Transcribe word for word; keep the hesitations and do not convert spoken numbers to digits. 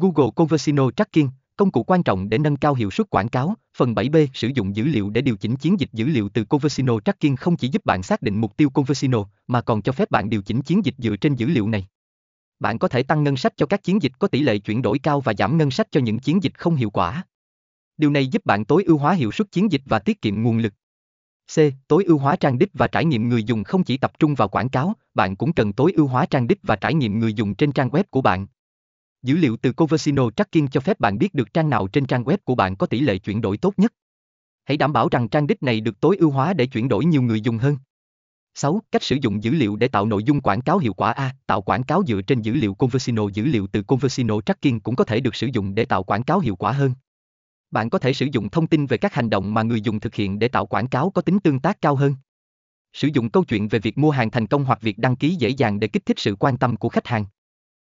Google Conversion Tracking, công cụ quan trọng để nâng cao hiệu suất quảng cáo. Phần bảy B, sử dụng dữ liệu để điều chỉnh chiến dịch. Dữ liệu từ Conversion Tracking không chỉ giúp bạn xác định mục tiêu Conversion, mà còn cho phép bạn điều chỉnh chiến dịch dựa trên dữ liệu này. Bạn có thể tăng ngân sách cho các chiến dịch có tỷ lệ chuyển đổi cao và giảm ngân sách cho những chiến dịch không hiệu quả. Điều này giúp bạn tối ưu hóa hiệu suất chiến dịch và tiết kiệm nguồn lực. C. Tối ưu hóa trang đích và trải nghiệm người dùng. Không chỉ tập trung vào quảng cáo, bạn cũng cần tối ưu hóa trang đích và trải nghiệm người dùng trên trang web của bạn. Dữ liệu từ Conversion Tracking cho phép bạn biết được trang nào trên trang web của bạn có tỷ lệ chuyển đổi tốt nhất. Hãy đảm bảo rằng trang đích này được tối ưu hóa để chuyển đổi nhiều người dùng hơn. sáu. Cách sử dụng dữ liệu để tạo nội dung quảng cáo hiệu quả. A. Tạo quảng cáo dựa trên dữ liệu Conversion. Dữ liệu từ Conversion Tracking cũng có thể được sử dụng để tạo quảng cáo hiệu quả hơn. Bạn có thể sử dụng thông tin về các hành động mà người dùng thực hiện để tạo quảng cáo có tính tương tác cao hơn. Sử dụng câu chuyện về việc mua hàng thành công hoặc việc đăng ký dễ dàng để kích thích sự quan tâm của khách hàng.